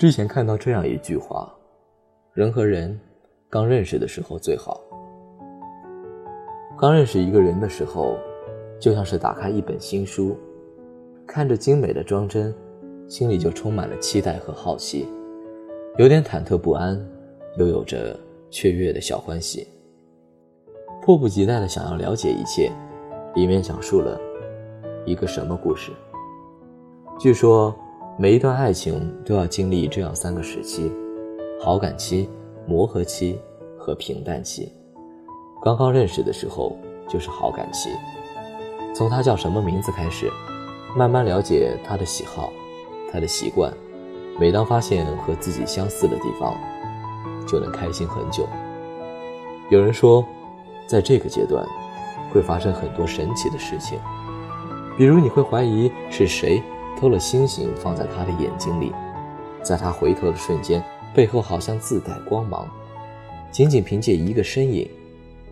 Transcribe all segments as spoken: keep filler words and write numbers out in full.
之前看到这样一句话，人和人刚认识的时候最好。刚认识一个人的时候，就像是打开一本新书，看着精美的装帧，心里就充满了期待和好奇，有点忐忑不安，又有着雀跃的小欢喜，迫不及待地想要了解一切。里面讲述了一个什么故事？据说每一段爱情都要经历这样三个时期：好感期、磨合期和平淡期。刚刚认识的时候就是好感期，从他叫什么名字开始，慢慢了解他的喜好、他的习惯，每当发现和自己相似的地方，就能开心很久。有人说，在这个阶段会发生很多神奇的事情，比如你会怀疑是谁偷了星星放在他的眼睛里，在他回头的瞬间，背后好像自带光芒，仅仅凭借一个身影，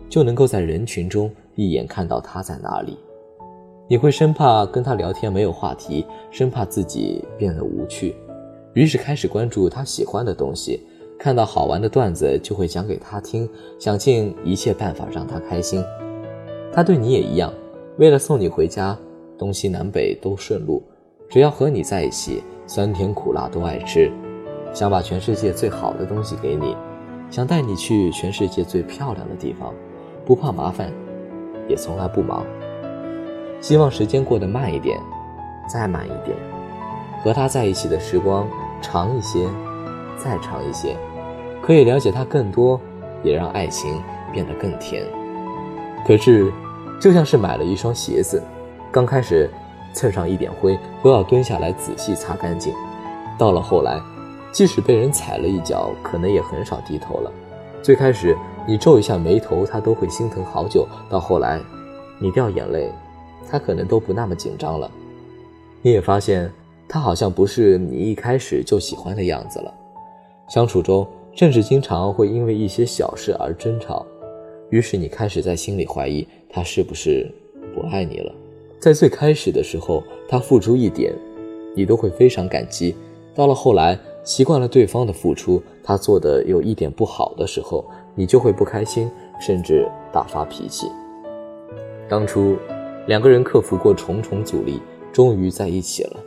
就能够在人群中一眼看到他在哪里。你会生怕跟他聊天没有话题，生怕自己变得无趣，于是开始关注他喜欢的东西，看到好玩的段子就会讲给他听，想尽一切办法让他开心。他对你也一样，为了送你回家，东西南北都顺路，只要和你在一起，酸甜苦辣都爱吃，想把全世界最好的东西给你，想带你去全世界最漂亮的地方，不怕麻烦，也从来不忙，希望时间过得慢一点，再慢一点，和他在一起的时光长一些，再长一些，可以了解他更多，也让爱情变得更甜。可是就像是买了一双鞋子，刚开始蹭上一点灰都要蹲下来仔细擦干净，到了后来即使被人踩了一脚，可能也很少低头了。最开始你皱一下眉头他都会心疼好久，到后来你掉眼泪他可能都不那么紧张了。你也发现他好像不是你一开始就喜欢的样子了，相处中甚至经常会因为一些小事而争吵，于是你开始在心里怀疑他是不是不爱你了。在最开始的时候他付出一点你都会非常感激，到了后来习惯了对方的付出，他做的有一点不好的时候你就会不开心，甚至大发脾气。当初两个人克服过重重阻力，终于在一起了，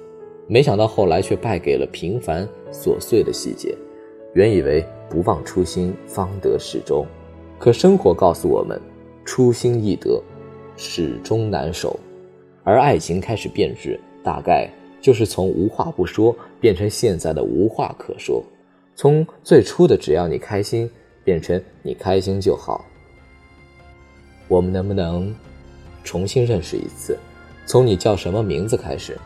没想到后来却败给了平凡琐碎的细节。原以为不忘初心方得始终，可生活告诉我们，初心易得，始终难守。而爱情开始变质，大概就是从无话不说变成现在的无话可说，从最初的只要你开心变成你开心就好。我们能不能重新认识一次，从你叫什么名字开始？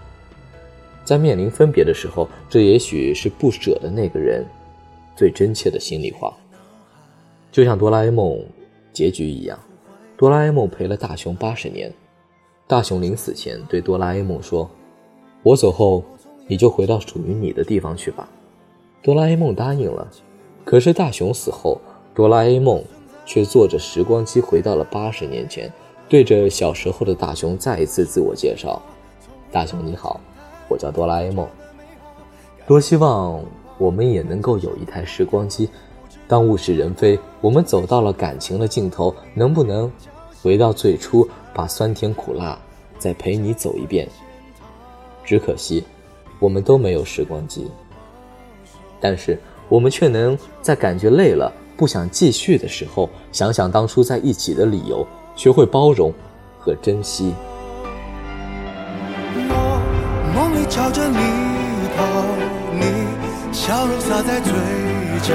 在面临分别的时候，这也许是不舍的那个人最真切的心里话。就像哆啦 A 梦结局一样，哆啦 A 梦陪了大雄八十年，大雄临死前对哆啦 A 梦说，我走后你就回到属于你的地方去吧。哆啦 A 梦答应了，可是大雄死后，哆啦 A 梦却坐着时光机回到了八十年前，对着小时候的大雄再一次自我介绍，大雄你好，我叫哆啦 A 梦。多希望我们也能够有一台时光机，当物是人非，我们走到了感情的尽头，能不能回到最初，把酸甜苦辣再陪你走一遍？只可惜我们都没有时光机，但是我们却能在感觉累了不想继续的时候，想想当初在一起的理由，学会包容和珍惜。我梦里朝着你跑，你笑容洒在嘴角，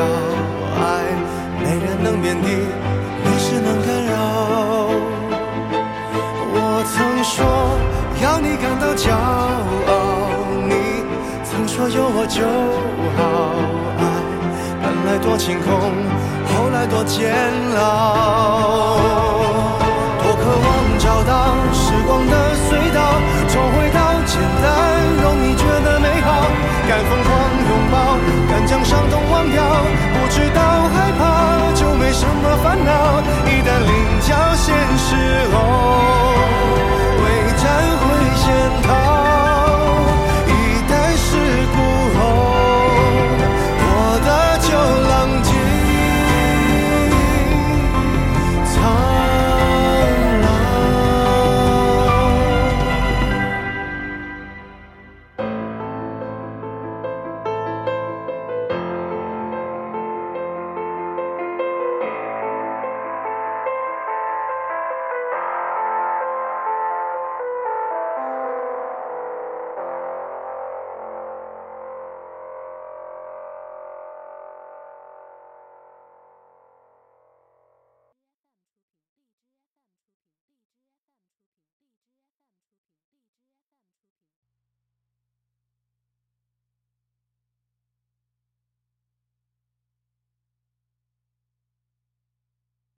爱没人能遍地，没事能干扰。我曾说要你感到骄傲，你曾说有我就好。爱本来多晴空，后来多煎熬。多渴望找到时光的隧道，重回到简单，容你觉得美好。敢疯狂拥抱，敢将伤痛忘掉。不知道害怕就没什么烦恼，一旦领教现实